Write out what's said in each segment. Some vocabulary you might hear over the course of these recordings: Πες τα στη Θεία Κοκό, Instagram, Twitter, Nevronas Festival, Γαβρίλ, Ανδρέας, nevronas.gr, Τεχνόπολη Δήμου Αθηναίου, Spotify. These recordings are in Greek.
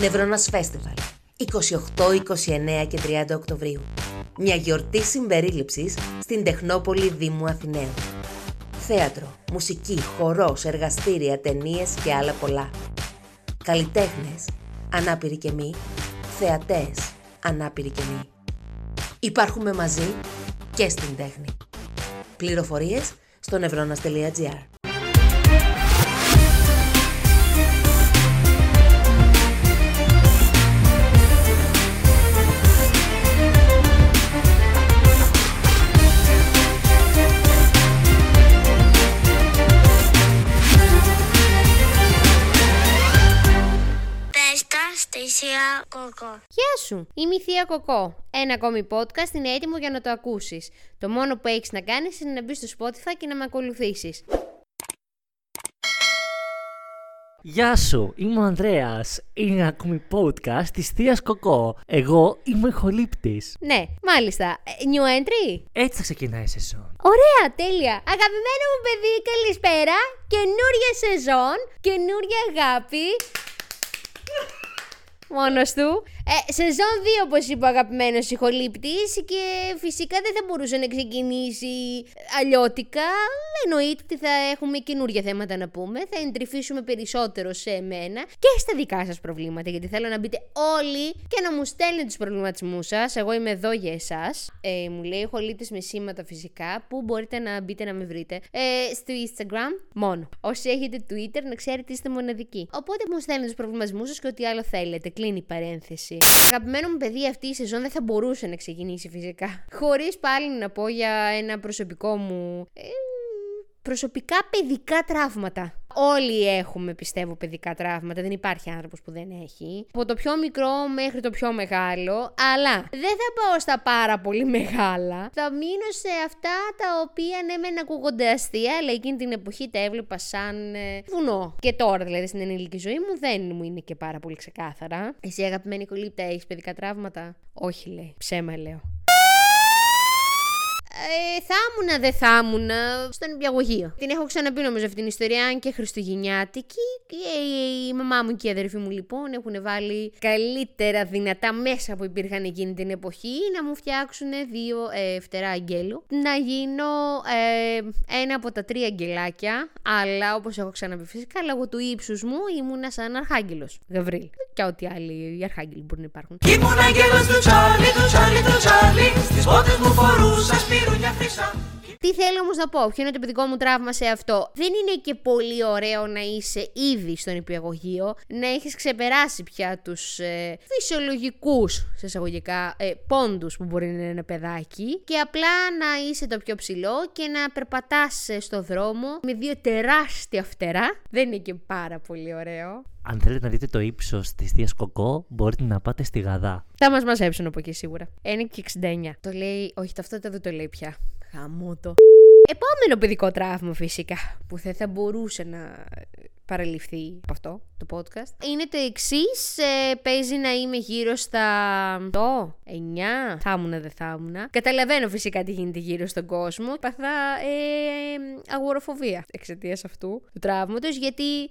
Nevronas Festival, 28, 29 και 30 Οκτωβρίου. Μια γιορτή συμπερίληψης στην Τεχνόπολη Δήμου Αθηναίου. Θέατρο, μουσική, χορός, εργαστήρια, ταινίες και άλλα πολλά. Καλλιτέχνες, ανάπηροι και μη. Θεατές, ανάπηροι και μη. Υπάρχουμε μαζί και στην τέχνη. Πληροφορίες στο nevronas.gr. Γεια σου, είμαι η Θεία Κοκό. Ένα ακόμη podcast είναι έτοιμο για να το ακούσεις. Το μόνο που έχεις να κάνεις είναι να μπεις στο Spotify και να με ακολουθήσεις. Γεια σου, είμαι ο Ανδρέας. Είναι ακόμη podcast της Θείας Κοκό. Εγώ είμαι χολύπτης. Ναι, μάλιστα. New entry. Έτσι θα ξεκινάει σεζόν. Ωραία, τέλεια. Αγαπημένο μου παιδί, καλησπέρα. Καινούρια σεζόν, καινούρια αγάπη. Μόνος του. Σεζόν 2, όπως είπε ο αγαπημένος ηχολήπτης, και φυσικά δεν θα μπορούσε να ξεκινήσει αλλιώτικα. Εννοείται ότι θα έχουμε καινούργια θέματα να πούμε. Θα εντρυφήσουμε περισσότερο σε εμένα και στα δικά σας προβλήματα, γιατί θέλω να μπείτε όλοι και να μου στέλνετε τους προβληματισμούς σας. Εγώ είμαι εδώ για εσάς. Μου λέει ηχολήπτης με σήματα φυσικά, που μπορείτε να μπείτε να με βρείτε. Στο Instagram μόνο. Όσοι έχετε Twitter, να ξέρετε είστε μοναδικοί. Οπότε μου στέλνετε τους προβληματισμούς σας και ό,τι άλλο θέλετε. Κλείνει η παρένθεση. Αγαπημένο μου παιδί, αυτή η σεζόν δεν θα μπορούσε να ξεκινήσει φυσικά χωρίς πάλι να πω για ένα προσωπικό μου προσωπικά παιδικά τραύματα. Όλοι έχουμε, πιστεύω, παιδικά τραύματα. Δεν υπάρχει άνθρωπος που δεν έχει. Από το πιο μικρό μέχρι το πιο μεγάλο. Αλλά δεν θα πάω στα πάρα πολύ μεγάλα. Θα μείνω σε αυτά τα οποία ναι μεν ακούγονται αστεία, αλλά εκείνη την εποχή τα έβλεπα σαν βουνό. Και τώρα δηλαδή στην ενήλικη ζωή μου δεν μου είναι και πάρα πολύ ξεκάθαρα. Εσύ, αγαπημένη κολύπτα, έχεις παιδικά τραύματα? Όχι, λέει. Ψέμα, λέω. Δεν θα ήμουνα στον νηπιαγωγείο. Την έχω ξαναπεί νομίζω αυτήν την ιστορία, αν και χριστουγεννιάτικη. Η μαμά μου και η αδερφή μου λοιπόν έχουν βάλει καλύτερα δυνατά μέσα που υπήρχαν εκείνη την εποχή να μου φτιάξουν δύο φτερά αγγέλου. Να γίνω ένα από τα 3 αγγελάκια. Αλλά όπως έχω ξαναπεί φυσικά, λόγω του ύψους μου ήμουνα σαν αρχάγγελος Γαβρίλ. Και ό,τι άλλοι οι αρχάγγελοι μπορεί να υπάρχουν. Ήμουν αγγέλος του Τσάρλι, στις πότες μου φορούσα σπίρου. Τι θέλω όμως να πω, ποιο είναι το παιδικό μου τραύμα σε αυτό? Δεν είναι και πολύ ωραίο να είσαι ήδη στον νηπιαγωγείο, να έχεις ξεπεράσει πια τους φυσιολογικούς, σε εισαγωγικά, πόντους που μπορεί να είναι ένα παιδάκι, και απλά να είσαι το πιο ψηλό και να περπατάς στο δρόμο με δύο τεράστια φτερά. Δεν είναι και πάρα πολύ ωραίο. Αν θέλετε να δείτε το ύψος της Θείας Κοκό, μπορείτε να πάτε στη Γαδά. Θα μας μαζέψουν από εκεί σίγουρα. 1,69. Το λέει, όχι, ταυτότητα δεν το λέει πια. Χαμότο. Επόμενο παιδικό τραύμα φυσικά, που δεν θα μπορούσε να παραληφθεί από αυτό το podcast, είναι το εξής. Παίζει να είμαι γύρω στα 8, 9, δεν θα ήμουνα. Καταλαβαίνω φυσικά τι γίνεται γύρω στον κόσμο. Παθά αγοροφοβία εξαιτίας αυτού του τραύματος, γιατί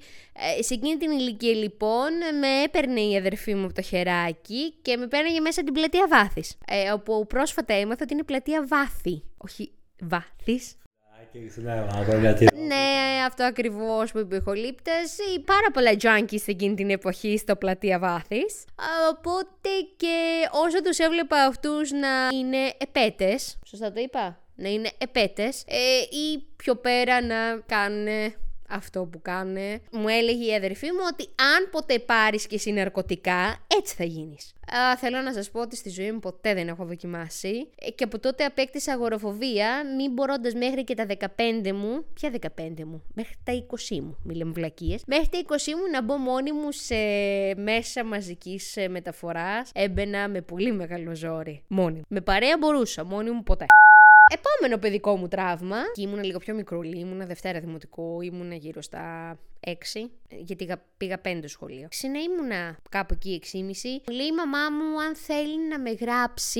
σε εκείνη την ηλικία λοιπόν με έπαιρνε η αδερφή μου από το χεράκι και με πέρναγε μέσα την πλατεία Βάθης, όπου πρόσφατα έμαθα ότι είναι πλατεία Βάθη, όχι Βάθης. Ναι, αυτό ακριβώς που είπε ο ηχολήπτης. Πάρα πολλά junkies εκείνη την εποχή στο πλατεία Βάθης. Οπότε και όσο τους έβλεπα αυτούς να είναι επέτες, σωστά το είπα, να είναι επέτες, ή πιο πέρα να κάνουν αυτό που κάνουν, μου έλεγε η αδερφή μου ότι αν ποτέ πάρεις και εσύ ναρκωτικά, έτσι θα γίνεις. Θέλω να σας πω ότι στη ζωή μου ποτέ δεν έχω δοκιμάσει, και από τότε απέκτησα αγοροφοβία, μην μπορώντας μέχρι και τα 15 μου. Ποια 15 μου? Μέχρι τα 20 μου, μη λέμε βλακίες. Μέχρι τα 20 μου να μπω μόνη μου σε μέσα μαζικής μεταφοράς. Έμπαινα με πολύ μεγάλο ζόρι. Μόνη μου. Με παρέα μπορούσα, μόνη μου ποτέ. Επόμενο παιδικό μου τραύμα, και ήμουν λίγο πιο μικρούλη, ήμουν Δευτέρα Δημοτικού, ήμουν γύρω στα 6, γιατί πήγα 5 σχολείο. Συνέ ήμουνα κάπου εκεί 6,5, μου λέει η μαμά μου αν θέλει να με γράψει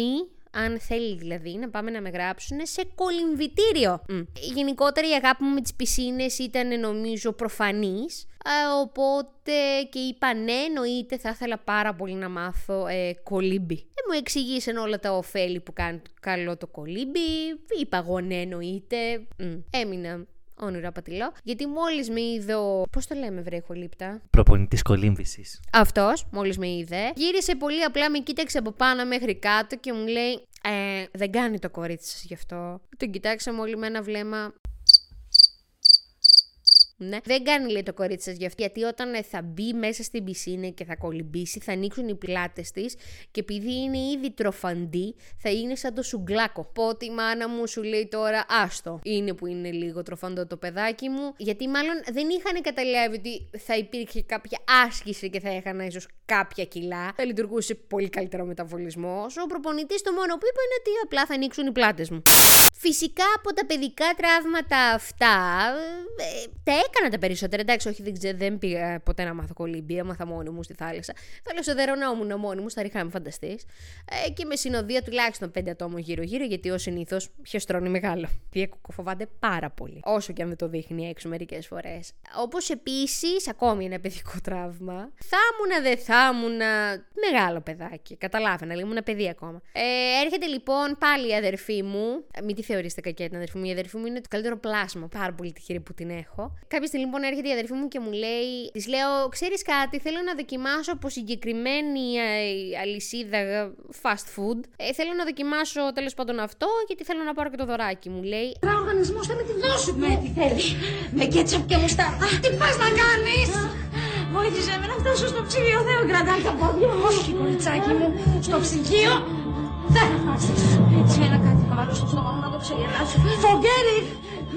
αν θέλει δηλαδή, να πάμε να με γράψουν σε κολυμβητήριο. Γενικότερα η αγάπη μου με τις πισίνες ήταν νομίζω προφανής, οπότε και είπα ναι, εννοείται, θα ήθελα πάρα πολύ να μάθω κολύμπι. Μου εξηγήσαν όλα τα ωφέλη που κάνει καλό το κολύμπι, είπα εγώ ναι, εννοείται, έμεινα όνειρο απατηλό, γιατί μόλις με είδω. Πώς το λέμε, βρε ηχολήπτα? Προπονητής κολύμβησης. Αυτός, μόλις με είδε, γύρισε πολύ απλά, με κοίταξε από πάνω μέχρι κάτω και μου λέει: δεν κάνει το κορίτσι σας γι' αυτό. Τον κοιτάξαμε όλοι με ένα βλέμμα. Ναι. Δεν κάνει, λέει, το κορίτσι σας γι' αυτό, γιατί όταν θα μπει μέσα στην πισίνα και θα κολυμπήσει, θα ανοίξουν οι πλάτες της και επειδή είναι ήδη τροφαντή, θα είναι σαν το σουγκλάκο. Οπότε η μάνα μου σου λέει τώρα, άστο. Είναι που είναι λίγο τροφαντό το παιδάκι μου, γιατί μάλλον δεν είχαν καταλάβει ότι θα υπήρχε κάποια άσκηση και θα έχανα ίσως κάποια κιλά. Θα λειτουργούσε πολύ καλύτερο ο μεταβολισμός. Ο προπονητής το μόνο που είπε είναι ότι απλά θα ανοίξουν οι πλάτες μου. Φυσικά από τα παιδικά τραύματα αυτά, τα έκανα τα περισσότερα. Εντάξει, όχι, δεν πήγα ποτέ να μάθω κολύμπι, έμαθα μόνη μου στη θάλασσα. Θαλασσοδερωνόμουν μόνη μου, στα ριχά, μην φανταστείς. Και με συνοδεία τουλάχιστον 5 ατόμων γύρω-γύρω, γιατί ως συνήθως χεστρώνει μεγάλο. Διακοφοβάται πάρα πολύ, όσο και αν δεν το δείχνει έξω μερικές φορές. Όπως επίσης, ακόμη ένα παιδικό τραύμα. Δεν θα ήμουνα μεγάλο παιδάκι. Καταλάβαινα, αλλά ήμουν παιδί ακόμα. Έρχεται λοιπόν πάλι η αδερφή μου. Μην τη θεωρήσετε κακιά την αδερφή μου. Η αδερφή μου είναι το καλύτερο πλάσμα. Πάρα πολύ τυχερή που την έχω. Κάποια στιγμή λοιπόν έρχεται η αδερφή μου και μου λέει, της λέω, ξέρεις κάτι, θέλω να δοκιμάσω από συγκεκριμένη αλυσίδα fast food. Θέλω να δοκιμάσω τέλος πάντων αυτό, γιατί θέλω να πάρω και το δωράκι μου. Λέει, ο οργανισμός θα με τη δώσει. Με τι θέλει? Με κέτσαπ και μουστάρδα. Τι πας να κάνεις? Βοήθησε με να φτάσω στο ψυγείο. Θεό, κρατάει τα πόδια. Όχι, κοριτσάκι μου, στο ψυγείο. Δεν θα φάσεις. Έτσι ένα κάτι θα βάλω στο στόμα μου να το ξεγελάσω. Forget it!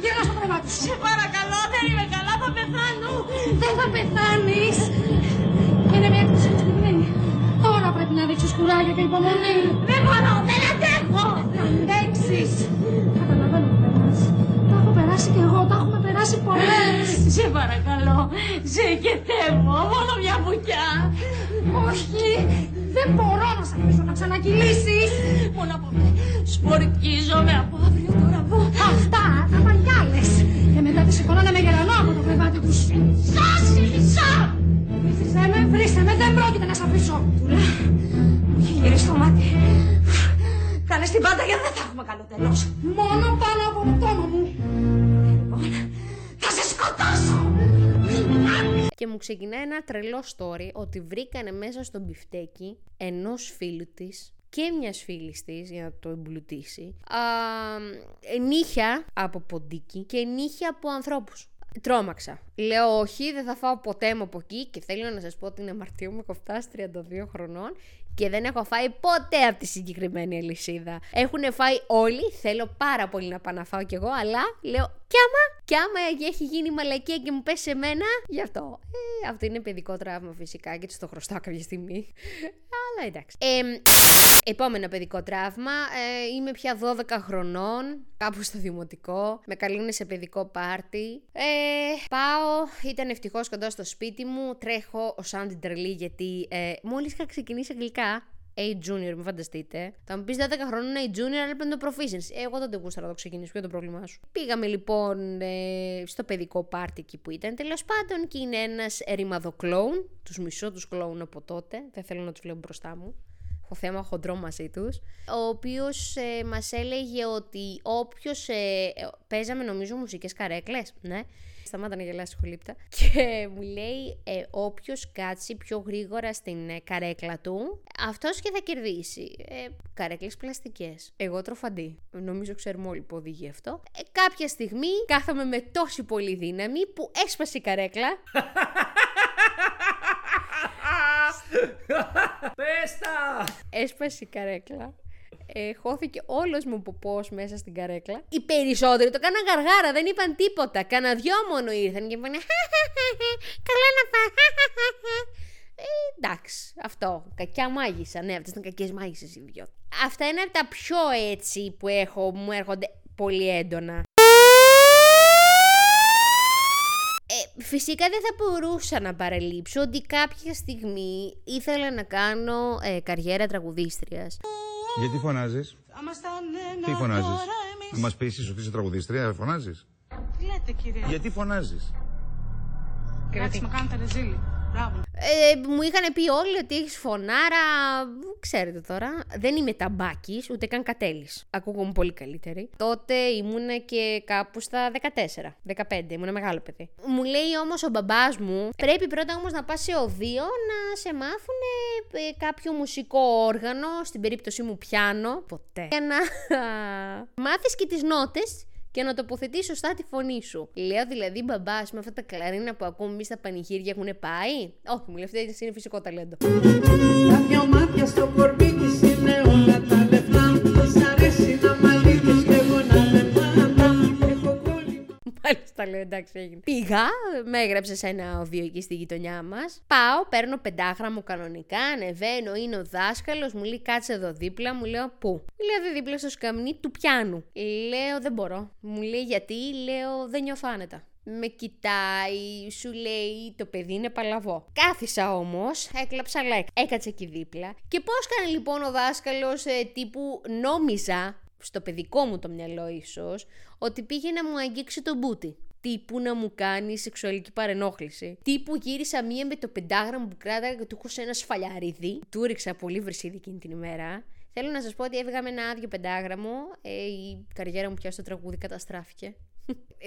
Γέλα στο πράγμα της. Σε παρακαλώ, δεν είμαι καλά, θα πεθάνω. Δεν θα πεθάνεις. Είναι μια κτήση εξυπημένη. Τώρα πρέπει να δείξεις κουράγιο και υπομονή. Δεν μπορώ, δεν αντέχω. Θα αντέξεις. Καταλαβαίνω που περνάς. Τα έχω περάσει κι εγώ, τα έχουμε περάσει πολλές. Σε παρακαλώ, ζεκετεύω, μόνο μια βουκιά. Όχι, δεν μπορώ να σ' αφήσω να ξανακυλήσεις. Μόνο από μένα, σπορκίζομαι από αύριο το ραβό. Αυτά τα παγιάλες. Και μετά τη σηκώνανε γερανό από το κρεβάτι τους. Σώσει, μισό! Βρίστε με, δεν πρόκειται να σ' αφήσω. Τουλά, μου είχε γυρίσει το μάτι. Κάνε την πάντα γιατί δεν θα έχουμε καλό τέλος. Μόνο πάνω από το τόνο μου. Λοιπόν, θα σε σκοτώσω. Και μου ξεκινάει ένα τρελό story ότι βρήκανε μέσα στο μπιφτέκι ενός φίλου της και μιας φίλης της, για να το εμπλουτίσει, νύχια από ποντίκι και νύχια από ανθρώπους. Τρόμαξα. Λέω όχι, δεν θα φάω ποτέ μου από εκεί, και θέλω να σας πω την αμαρτία μου, έχω φτάσει 32 χρονών και δεν έχω φάει ποτέ από τη συγκεκριμένη αλυσίδα. Έχουν φάει όλοι, θέλω πάρα πολύ να πάω να φάω κι εγώ, αλλά λέω κι άμα έχει γίνει μαλακία και μου πέσει σε μένα, γι' αυτό. Αυτό είναι παιδικό τραύμα φυσικά και της το χρωστάω κάποια στιγμή. Αλλά εντάξει. Επόμενο παιδικό τραύμα, είμαι πια 12 χρονών, κάπου στο δημοτικό, με καλούνε σε παιδικό πάρτι. Πάω, ήταν ευτυχώς κοντά στο σπίτι μου, τρέχω σαν την τρελή γιατί μόλις είχα ξεκινήσει αγγλικά, A-Junior, μην φανταστείτε. Θα μου πεις 10 χρόνων A-Junior, αλλά πρέπει να το proficiency. Εγώ δεν το γούσταρα να το ξεκινήσω, ποιο είναι το πρόβλημά σου? Πήγαμε λοιπόν στο παιδικό πάρτι εκεί που ήταν, τέλος πάντων, και είναι ένας ρημαδοκλόουν, τους μισώ τους κλόουν από τότε, δεν θέλω να τους βλέπω μπροστά μου. Το θέμα χοντρό μαζί τους, ο οποίος μας έλεγε ότι όποιος παίζαμε νομίζω μουσικές καρέκλες, ναι, σταμάτα να γελάς σχολύπτα, και μου λέει όποιος κάτσει πιο γρήγορα στην καρέκλα του, αυτός και θα κερδίσει. Καρέκλες πλαστικές, εγώ τροφαντή, νομίζω ξέρουμε όλοι που οδηγεί αυτό. Κάποια στιγμή κάθαμε με τόση πολύ δύναμη που έσπασε η καρέκλα. Πέστα! Έσπασε η καρέκλα. Χώθηκε όλος μου ποπός μέσα στην καρέκλα. Οι περισσότεροι το κάναν γαργάρα, δεν είπαν τίποτα. Κάνα δυο μόνο ήρθαν και μου είπαν καλά να πάω. Εντάξει, αυτό. Κακιά μάγισσα. Ναι, αυτές ήταν κακές μάγισσες οι δυο. Αυτά είναι από τα πιο έτσι που έχω, μου έρχονται πολύ έντονα. Φυσικά δεν θα μπορούσα να παραλείψω ότι κάποια στιγμή ήθελα να κάνω καριέρα τραγουδίστριας. Γιατί φωνάζεις? Τι φωνάζεις? Να μας πείσεις ότι είσαι τραγουδίστρια, φωνάζεις? Τι λέτε, κυρία? Γιατί φωνάζεις? Εντάξει, με κάνετε ρεζίλη. Μου είχαν πει όλοι ότι έχεις φωνάρα. Ξέρετε τώρα, δεν είμαι ταμπάκης ούτε καν κατέλης. Ακούγομαι πολύ καλύτερη. Τότε ήμουνα και κάπου στα 14-15, ήμουνα μεγάλο παιδί. Μου λέει όμως ο μπαμπάς μου, πρέπει πρώτα όμως να πας σε οδείο να σε μάθουν κάποιο μουσικό όργανο, στην περίπτωση μου πιάνο, ποτέ, για να μάθεις και τις νότες και να τοποθετεί σωστά τη φωνή σου. Λέω δηλαδή, μπαμπάς, με αυτά τα κλαρίνα που ακούμε εμείς στα πανηγύρια έχουν πάει? Όχι, μου λέει, αυτό είναι φυσικό ταλέντο. Τα δυο μάτια στο κορμί της είναι όλα τα λεφτά. Της αρέσει να μαλίτες και εγώ να λεφτά. Έχω κόλλημα. Μάλιστα, λέω, εντάξει, έγινε. Πήγα, με έγραψε σε ένα οδείο εκεί στη γειτονιά μας. Πάω, παίρνω πεντάγραμμο κανονικά, ανεβαίνω, είναι ο δάσκαλος, μου λέει κάτσε εδώ δίπλα, μου λέω πού? Λέω εδώ δίπλα στο σκαμνί του πιάνου. Λέω δεν μπορώ. Μου λέει γιατί? Λέω δεν νιώθω άνετα. Με κοιτάει, σου λέει το παιδί είναι παλαβό. Κάθισα όμως, έκλαψα like. Έκατσα εκεί δίπλα. Και πώς κάνει λοιπόν ο δάσκαλος τύπου νόμιζα, στο παιδικό μου το μυαλό ίσως, ότι πήγε να μου αγγίξει τον μπούτι. Τύπου να μου κάνει σεξουαλική παρενόχληση. Τύπου γύρισα μία με το πεντάγραμμα που κράταγα και του έχω σε ένα σφαλιαρίδι. Του ρίξα πολύ βρυσίδι εκείνη την ημέρα. Θέλω να σας πω ότι έβγα με ένα άδειο πεντάγραμμο. Η καριέρα μου πια στο τραγούδι καταστράφηκε.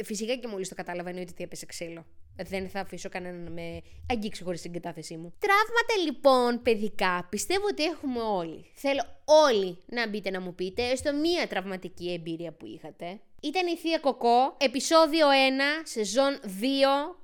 Φυσικά και μόλις το κατάλαβα εννοείται ότι έπεσε ξύλο. Δεν θα αφήσω κανέναν να με αγγίξει χωρίς την κατάθεσή μου. Τραύματα λοιπόν παιδικά πιστεύω ότι έχουμε όλοι. Θέλω όλοι να μπείτε να μου πείτε έστω μία τραυματική εμπειρία που είχατε. Ήταν η Θεία Κοκό, επεισόδιο 1, σεζόν 2,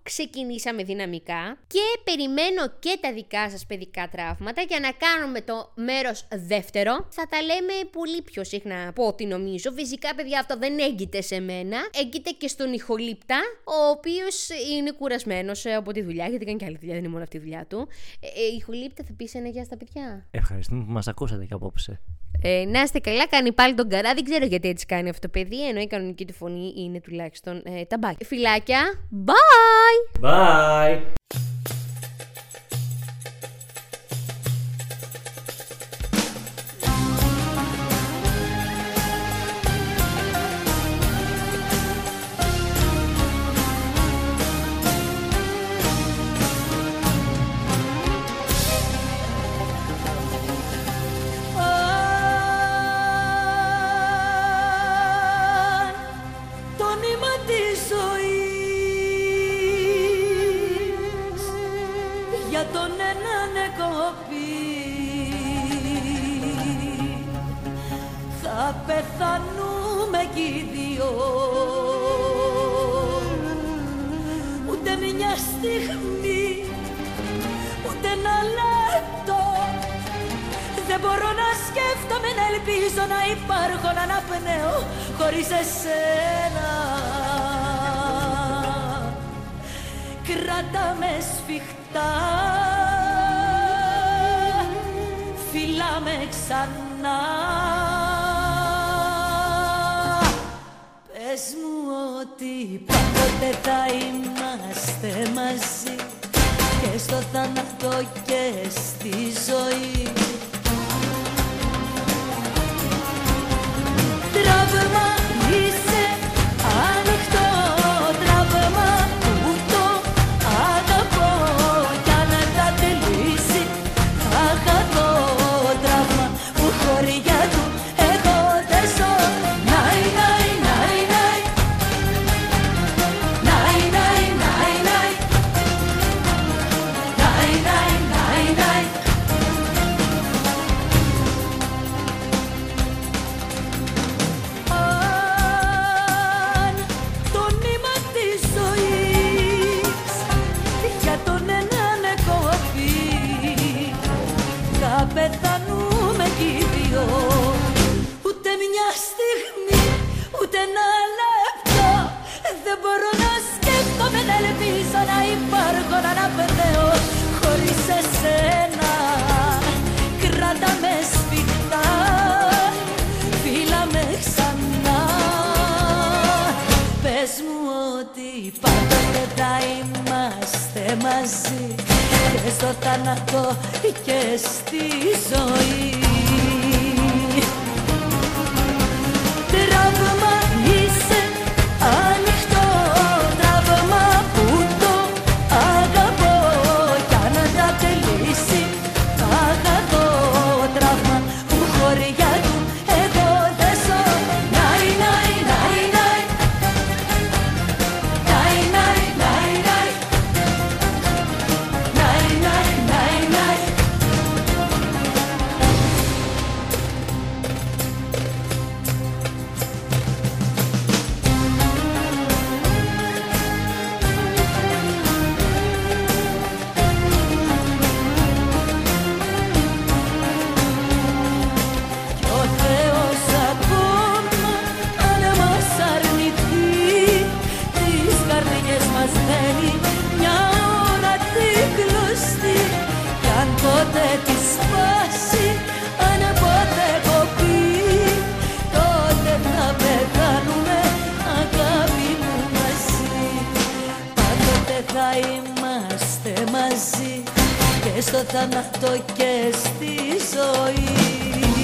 ξεκινήσαμε δυναμικά και περιμένω και τα δικά σας παιδικά τραύματα για να κάνουμε το μέρος δεύτερο. Θα τα λέμε πολύ πιο συχνά από ό,τι νομίζω. Φυσικά παιδιά αυτό δεν έγκυται σε μένα, έγκυται και στον Ιχολύπτα, ο οποίος είναι κουρασμένος από τη δουλειά, γιατί κάνει και άλλη δουλειά, δεν είναι μόνο αυτή η δουλειά του. Ιχολύπτα, θα πεις ένα γεια στα παιδιά? Ευχαριστούμε που μας ακούσατε και απόψε. Να είστε καλά, κάνει πάλι τον καρά. Δεν ξέρω γιατί έτσι κάνει αυτό το παιδί, ενώ η κανονική του φωνή είναι τουλάχιστον ταμπάκι. Φιλάκια, bye! Bye! Και στη ζωή στο θάνατο και στη ζωή.